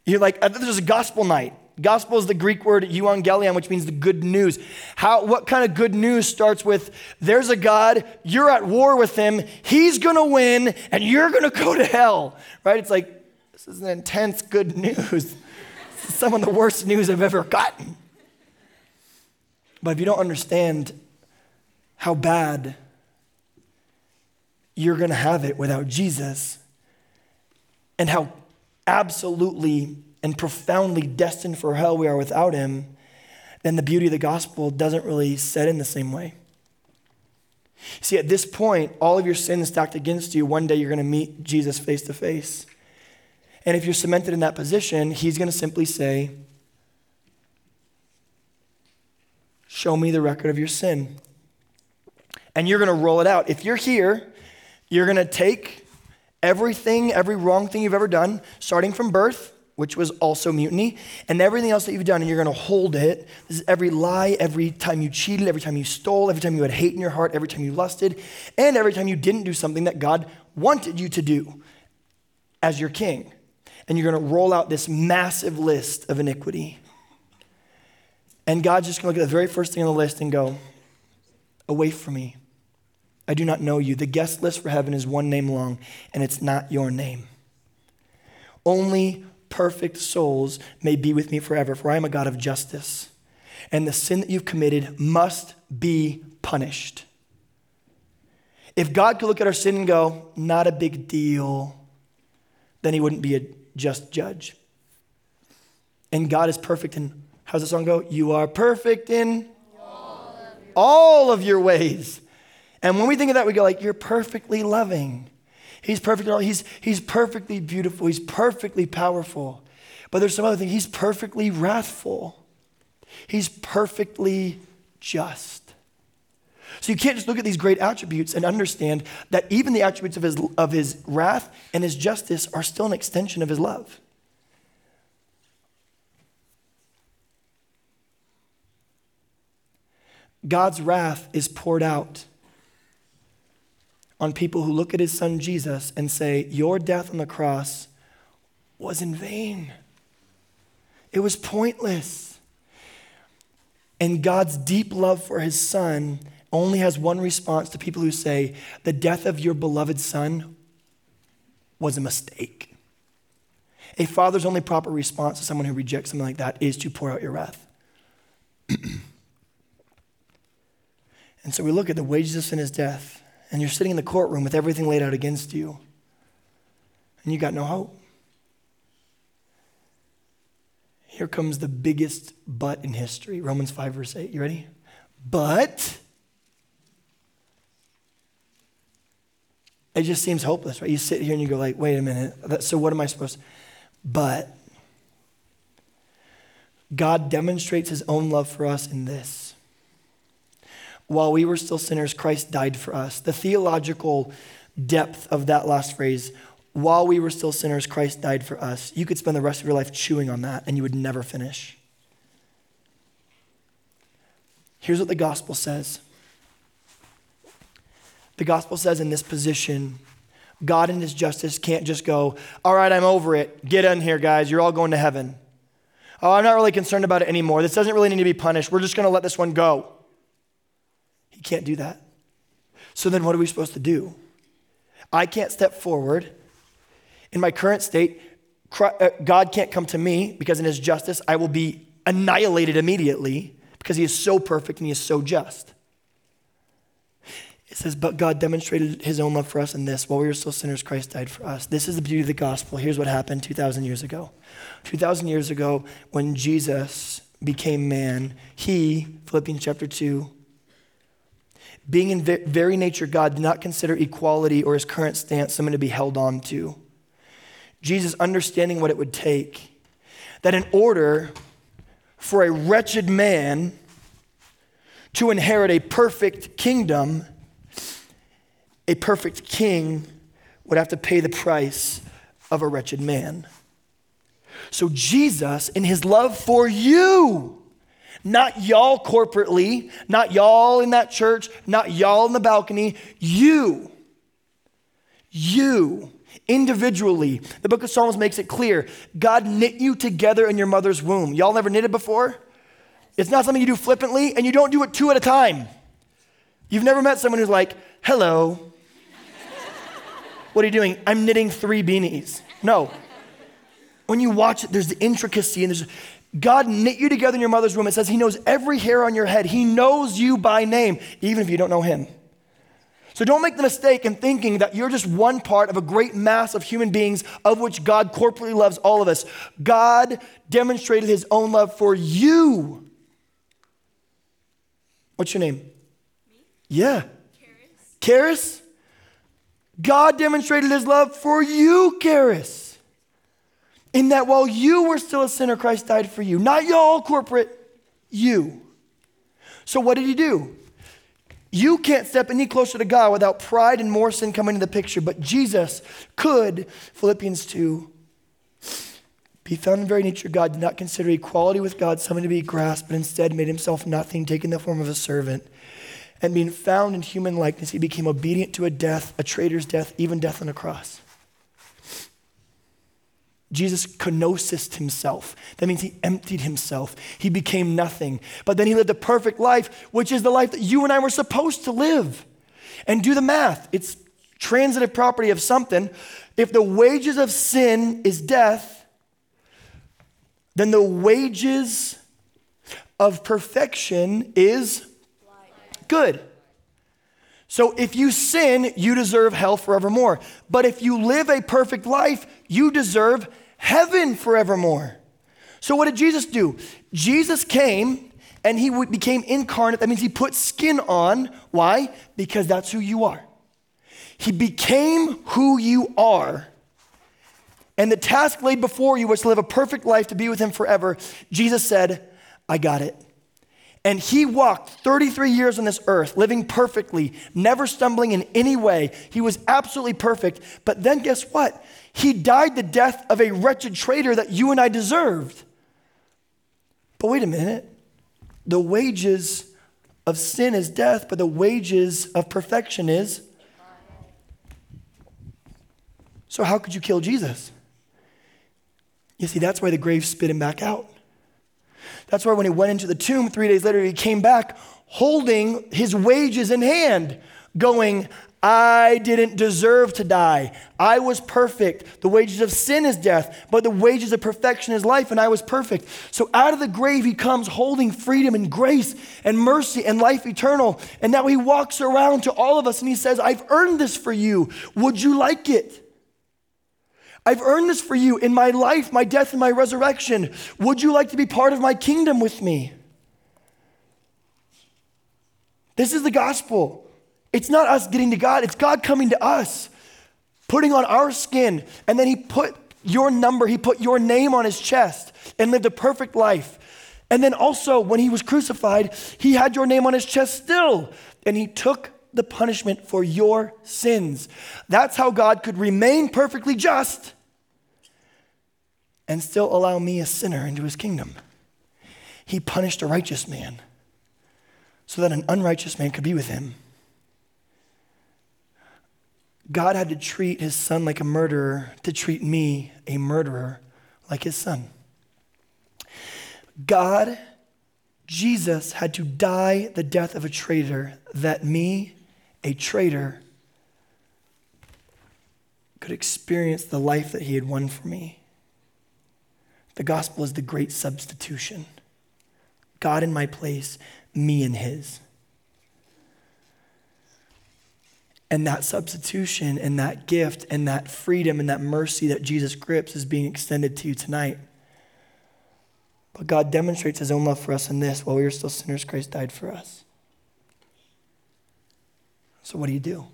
You're like, this is a gospel night. Gospel is the Greek word euangelion, which means the good news. What kind of good news starts with, there's a God, you're at war with him, he's going to win, and you're going to go to hell, right? It's like, this is an intense good news. Some of the worst news I've ever gotten. But if you don't understand how bad you're going to have it without Jesus and how absolutely and profoundly destined for hell we are without him, then the beauty of the gospel doesn't really set in the same way. See, at this point, all of your sins stacked against you, one day you're going to meet Jesus face to face. And if you're cemented in that position, he's going to simply say, show me the record of your sin. And you're going to roll it out. If you're here, you're going to take every wrong thing you've ever done, starting from birth, which was also mutiny, and everything else that you've done, and you're going to hold it. This is every lie, every time you cheated, every time you stole, every time you had hate in your heart, every time you lusted, and every time you didn't do something that God wanted you to do as your king. And you're going to roll out this massive list of iniquity. And God's just going to look at the very first thing on the list and go, away from me. I do not know you. The guest list for heaven is one name long, and it's not your name. Only perfect souls may be with me forever, for I am a God of justice. And the sin that you've committed must be punished. If God could look at our sin and go, not a big deal, then he wouldn't be a just judge. And God is perfect in, how's the song go? You are perfect in all of your ways. And when we think of that, we go like, you're perfectly loving. He's perfect in all. He's perfectly beautiful. He's perfectly powerful. But there's some other thing. He's perfectly wrathful. He's perfectly just. So you can't just look at these great attributes and understand that even the attributes of his wrath and his justice are still an extension of his love. God's wrath is poured out on people who look at his son Jesus and say, your death on the cross was in vain. It was pointless. And God's deep love for his son only has one response to people who say, the death of your beloved son was a mistake. A father's only proper response to someone who rejects something like that is to pour out your wrath. And so we look at the wages of sin is death, and you're sitting in the courtroom with everything laid out against you, and you got no hope. Here comes the biggest but in history, Romans 5, verse 8. You ready? But it just seems hopeless, right? You sit here and you go like, wait a minute, so what am I supposed to? But God demonstrates his own love for us in this. While we were still sinners, Christ died for us. The theological depth of that last phrase, while we were still sinners, Christ died for us. You could spend the rest of your life chewing on that and you would never finish. Here's what the gospel says. The gospel says in this position, God in his justice can't just go, all right, I'm over it. Get in here, guys. You're all going to heaven. Oh, I'm not really concerned about it anymore. This doesn't really need to be punished. We're just going to let this one go. He can't do that. So then what are we supposed to do? I can't step forward. In my current state, God can't come to me because in his justice, I will be annihilated immediately because he is so perfect and he is so just. It says, but God demonstrated his own love for us in this. While we were still sinners, Christ died for us. This is the beauty of the gospel. Here's what happened 2,000 years ago. 2,000 years ago, when Jesus became man, he, Philippians chapter 2, being in very nature God, did not consider equality or his current stance something to be held on to. Jesus, understanding what it would take, that in order for a wretched man to inherit a perfect kingdom, a perfect king would have to pay the price of a wretched man. So Jesus, in his love for you, not y'all corporately, not y'all in that church, not y'all in the balcony, you individually. The book of Psalms makes it clear. God knit you together in your mother's womb. Y'all never knitted before? It's not something you do flippantly, and you don't do it two at a time. You've never met someone who's like, hello. What are you doing? I'm knitting 3 beanies. No. When you watch it, there's the intricacy, and there's God knit you together in your mother's womb. It says he knows every hair on your head. He knows you by name, even if you don't know him. So don't make the mistake in thinking that you're just one part of a great mass of human beings of which God corporately loves all of us. God demonstrated his own love for you. What's your name? Me? Yeah. Charis? God demonstrated his love for you, Charis, in that while you were still a sinner, Christ died for you. Not y'all corporate, you. So what did he do? You can't step any closer to God without pride and more sin coming into the picture, but Jesus could, Philippians 2, be found in very nature God, did not consider equality with God something to be grasped, but instead made himself nothing, taking the form of a servant. And being found in human likeness, he became obedient to a death, a traitor's death, even death on a cross. Jesus kenosis himself. That means he emptied himself. He became nothing. But then he lived a perfect life, which is the life that you and I were supposed to live. And do the math. It's transitive property of something. If the wages of sin is death, then the wages of perfection is good. So if you sin, you deserve hell forevermore. But if you live a perfect life, you deserve heaven forevermore. So what did Jesus do? Jesus came and he became incarnate. That means he put skin on. Why? Because that's who you are. He became who you are. And the task laid before you was to live a perfect life to be with him forever. Jesus said, I got it. And he walked 33 years on this earth, living perfectly, never stumbling in any way. He was absolutely perfect. But then guess what? He died the death of a wretched traitor that you and I deserved. But wait a minute. The wages of sin is death, but the wages of perfection is. So how could you kill Jesus? You see, that's why the grave spit him back out. That's why when he went into the tomb 3 days later, he came back holding his wages in hand, going, I didn't deserve to die. I was perfect. The wages of sin is death, but the wages of perfection is life, and I was perfect. So out of the grave, he comes holding freedom and grace and mercy and life eternal. And now he walks around to all of us and he says, I've earned this for you. Would you like it? I've earned this for you in my life, my death, and my resurrection. Would you like to be part of my kingdom with me? This is the gospel. It's not us getting to God. It's God coming to us, putting on our skin. And then he put your number, he put your name on his chest and lived a perfect life. And then also when he was crucified, he had your name on his chest still. And he took the punishment for your sins. That's how God could remain perfectly just and still allow me, a sinner, into his kingdom. He punished a righteous man so that an unrighteous man could be with him. God had to treat his son like a murderer to treat me, a murderer, like his son. God, Jesus, had to die the death of a traitor that me, a traitor, could experience the life that he had won for me. The gospel is the great substitution. God in my place, me in his. And that substitution and that gift and that freedom and that mercy that Jesus grips is being extended to you tonight. But God demonstrates his own love for us in this: while we were still sinners, Christ died for us. So what do?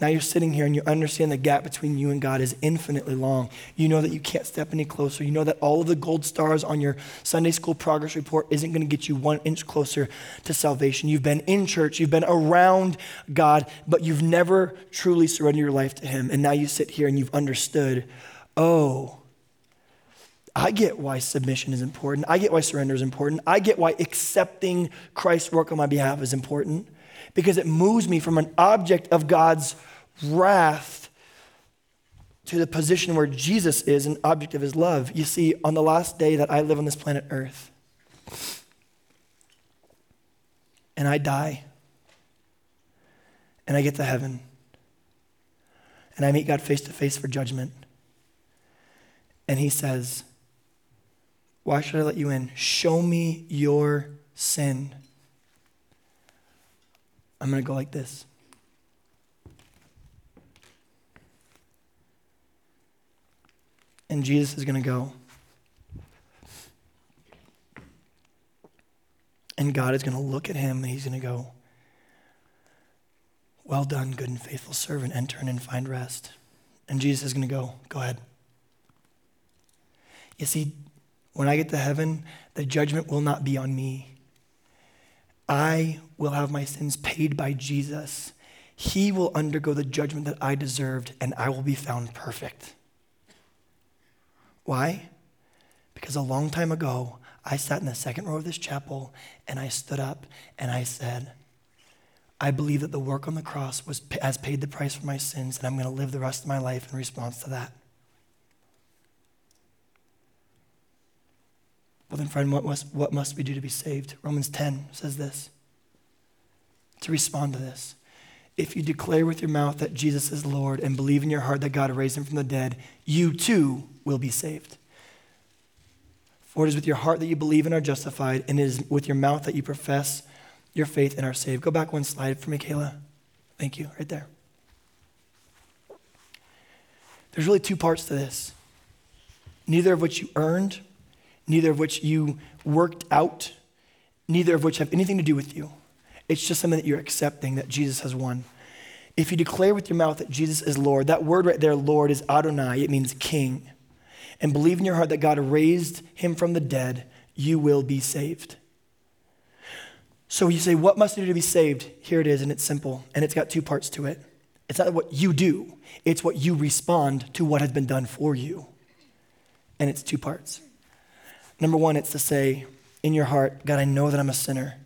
Now you're sitting here and you understand the gap between you and God is infinitely long. You know that you can't step any closer. You know that all of the gold stars on your Sunday school progress report isn't going to get you 1 inch closer to salvation. You've been in church, you've been around God, but you've never truly surrendered your life to him. And now you sit here and you've understood, oh, I get why submission is important. I get why surrender is important. I get why accepting Christ's work on my behalf is important, because it moves me from an object of God's wrath to the position where Jesus is, an object of his love. You see, on the last day that I live on this planet Earth, and I die, and I get to heaven, and I meet God face to face for judgment, and he says, why should I let you in? Show me your sin. I'm going to go like this. And Jesus is going to go. And God is going to look at him and he's going to go, well done, good and faithful servant, enter in and find rest. And Jesus is going to go, go ahead. You see, when I get to heaven, the judgment will not be on me. I will have my sins paid by Jesus. He will undergo the judgment that I deserved, and I will be found perfect. Why? Because a long time ago, I sat in the second row of this chapel, and I stood up, and I said, I believe that the work on the cross has paid the price for my sins, and I'm going to live the rest of my life in response to that. Well then, friend, what must we do to be saved? Romans 10 says this. To respond to this. If you declare with your mouth that Jesus is Lord and believe in your heart that God raised him from the dead, you too will be saved. For it is with your heart that you believe and are justified, and it is with your mouth that you profess your faith and are saved. Go back one slide for Michaela. Thank you, right there. There's really two parts to this. Neither of which you earned, neither of which you worked out, neither of which have anything to do with you. It's just something that you're accepting that Jesus has won. If you declare with your mouth that Jesus is Lord, that word right there, Lord, is Adonai. It means king. And believe in your heart that God raised him from the dead, you will be saved. So you say, what must I do to be saved? Here it is, and it's simple, and it's got two parts to it. It's not what you do. It's what you respond to what has been done for you. And it's two parts. Number one, it's to say in your heart, God, I know that I'm a sinner.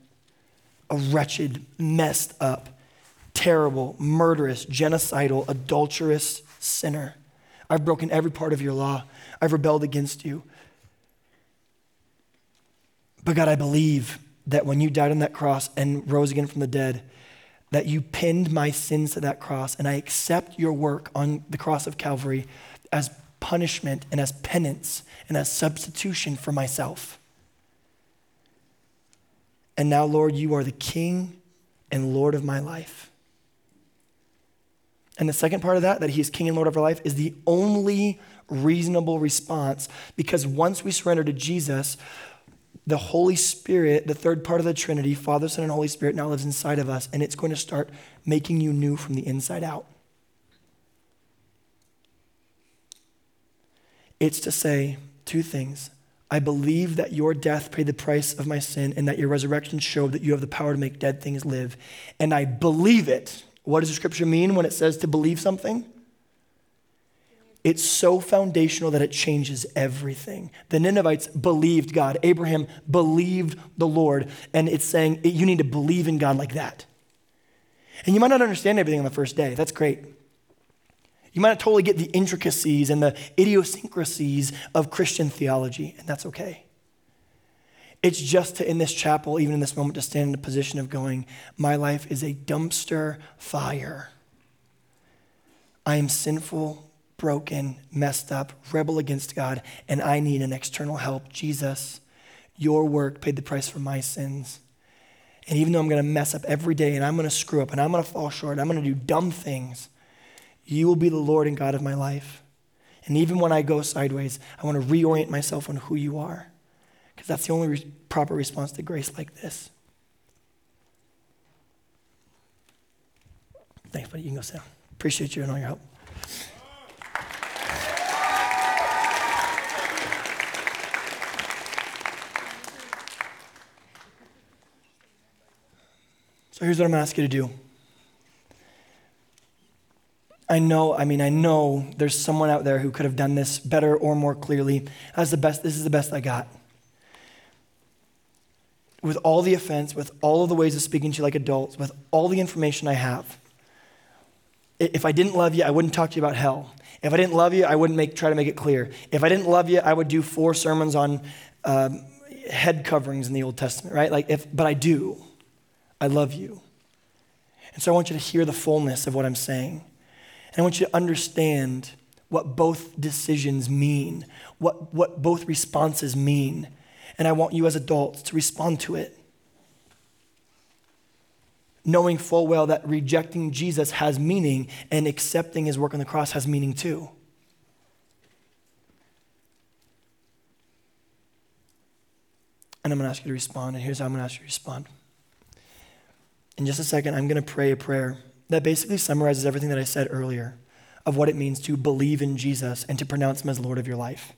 a wretched, messed up, terrible, murderous, genocidal, adulterous sinner. I've broken every part of your law. I've rebelled against you. But God, I believe that when you died on that cross and rose again from the dead, that you pinned my sins to that cross, and I accept your work on the cross of Calvary as punishment and as penance and as substitution for myself. And now, Lord, you are the King and Lord of my life. And the second part of that he is King and Lord of our life, is the only reasonable response, because once we surrender to Jesus, the Holy Spirit, the third part of the Trinity, Father, Son, and Holy Spirit, now lives inside of us, and it's going to start making you new from the inside out. It's to say two things. I believe that your death paid the price of my sin and that your resurrection showed that you have the power to make dead things live. And I believe it. What does the scripture mean when it says to believe something? It's so foundational that it changes everything. The Ninevites believed God. Abraham believed the Lord. And it's saying you need to believe in God like that. And you might not understand everything on the first day. That's great. You might not totally get the intricacies and the idiosyncrasies of Christian theology, and that's okay. It's just to, in this chapel, even in this moment, to stand in a position of going, my life is a dumpster fire. I am sinful, broken, messed up, rebel against God, and I need an external help. Jesus, your work paid the price for my sins. And even though I'm going to mess up every day and I'm going to screw up and I'm going to fall short, I'm going to do dumb things, you will be the Lord and God of my life. And even when I go sideways, I want to reorient myself on who you are, because that's the only proper response to grace like this. Thanks, buddy. You can go sit down. Appreciate you and all your help. So here's what I'm going to ask you to do. I know there's someone out there who could have done this better or more clearly. This is the best I got. With all the offense, with all of the ways of speaking to you like adults, with all the information I have, if I didn't love you, I wouldn't talk to you about hell. If I didn't love you, I wouldn't try to make it clear. If I didn't love you, I would do 4 sermons on head coverings in the Old Testament, right? But I do. I love you. And so I want you to hear the fullness of what I'm saying. And I want you to understand what both decisions mean, what both responses mean. And I want you as adults to respond to it, knowing full well that rejecting Jesus has meaning and accepting his work on the cross has meaning too. And I'm going to ask you to respond, and here's how I'm going to ask you to respond. In just a second, I'm going to pray a prayer that basically summarizes everything that I said earlier of what it means to believe in Jesus and to pronounce him as Lord of your life.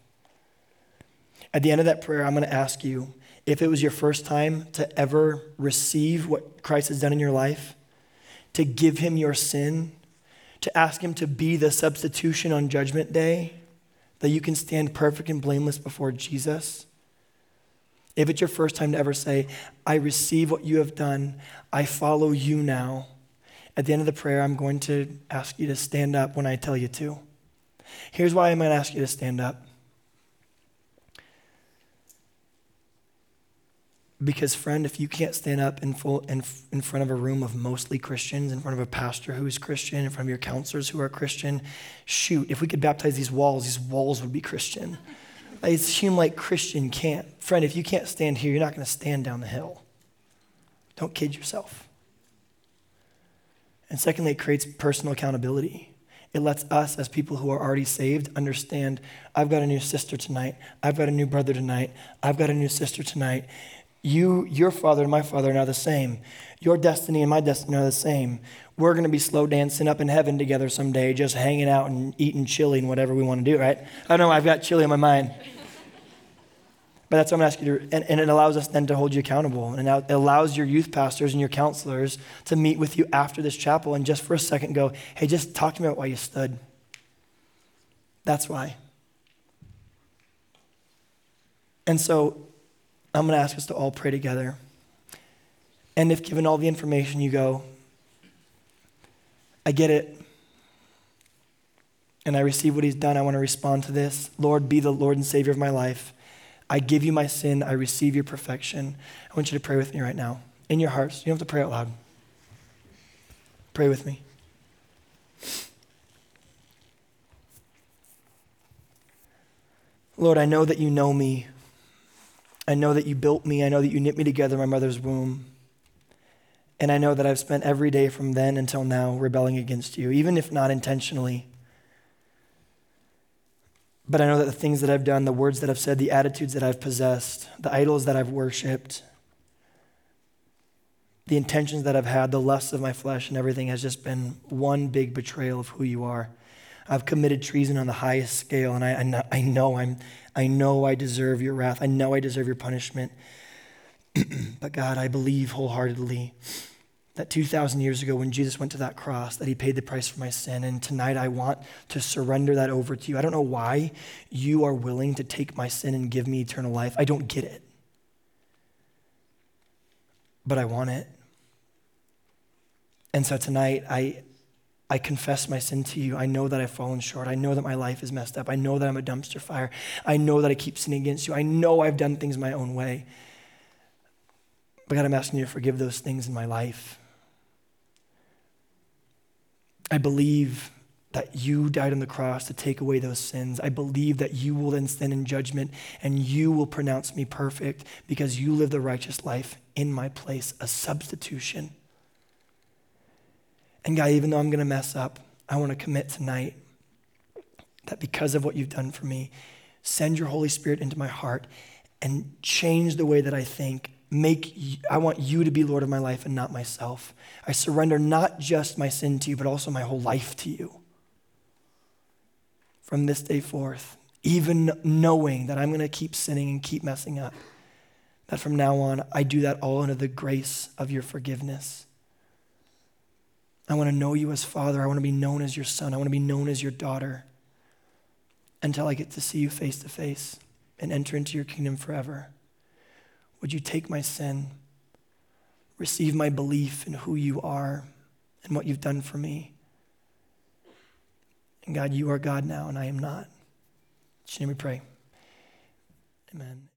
At the end of that prayer, I'm going to ask you, if it was your first time to ever receive what Christ has done in your life, to give him your sin, to ask him to be the substitution on Judgment Day, that you can stand perfect and blameless before Jesus. If it's your first time to ever say, I receive what you have done, I follow you now, at the end of the prayer, I'm going to ask you to stand up when I tell you to. Here's why I might ask you to stand up. Because, friend, if you can't stand up in front of a room of mostly Christians, in front of a pastor who is Christian, in front of your counselors who are Christian, shoot, if we could baptize these walls would be Christian. It's Hume Lake Christian camp. Friend, if you can't stand here, you're not going to stand down the hill. Don't kid yourself. And secondly, it creates personal accountability. It lets us, as people who are already saved, understand, I've got a new sister tonight. I've got a new brother tonight. I've got a new sister tonight. Your father and my father are now the same. Your destiny and my destiny are the same. We're going to be slow dancing up in heaven together someday, just hanging out and eating chili and whatever we want to do, right? I know, I've got chili on my mind. But that's what I'm going to ask you to do. And it allows us then to hold you accountable. And it allows your youth pastors and your counselors to meet with you after this chapel and just for a second go, hey, just talk to me about why you stood. That's why. And so I'm going to ask us to all pray together. And if given all the information, you go, I get it. And I receive what he's done. I want to respond to this. Lord, be the Lord and Savior of my life. I give you my sin. I receive your perfection. I want you to pray with me right now. In your hearts. You don't have to pray out loud. Pray with me. Lord, I know that you know me. I know that you built me. I know that you knit me together in my mother's womb. And I know that I've spent every day from then until now rebelling against you, even if not intentionally. But I know that the things that I've done, the words that I've said, the attitudes that I've possessed, the idols that I've worshipped, the intentions that I've had, the lusts of my flesh and everything has just been one big betrayal of who you are. I've committed treason on the highest scale, and I know I deserve your wrath. I know I deserve your punishment. But God, I believe wholeheartedly that 2,000 years ago when Jesus went to that cross, that he paid the price for my sin. And tonight I want to surrender that over to you. I don't know why you are willing to take my sin and give me eternal life. I don't get it. But I want it. And so tonight I confess my sin to you. I know that I've fallen short. I know that my life is messed up. I know that I'm a dumpster fire. I know that I keep sinning against you. I know I've done things my own way. But God, I'm asking you to forgive those things in my life. I believe that you died on the cross to take away those sins. I believe that you will then stand in judgment and you will pronounce me perfect because you lived the righteous life in my place, a substitution. And God, even though I'm going to mess up, I want to commit tonight that because of what you've done for me, send your Holy Spirit into my heart and change the way that I think. I want you to be Lord of my life and not myself. I surrender not just my sin to you, but also my whole life to you. From this day forth, even knowing that I'm going to keep sinning and keep messing up, that from now on, I do that all under the grace of your forgiveness. I want to know you as Father. I want to be known as your son. I want to be known as your daughter until I get to see you face to face and enter into your kingdom forever. Would you take my sin, receive my belief in who you are and what you've done for me? And God, you are God now, and I am not. In your name we pray. Amen.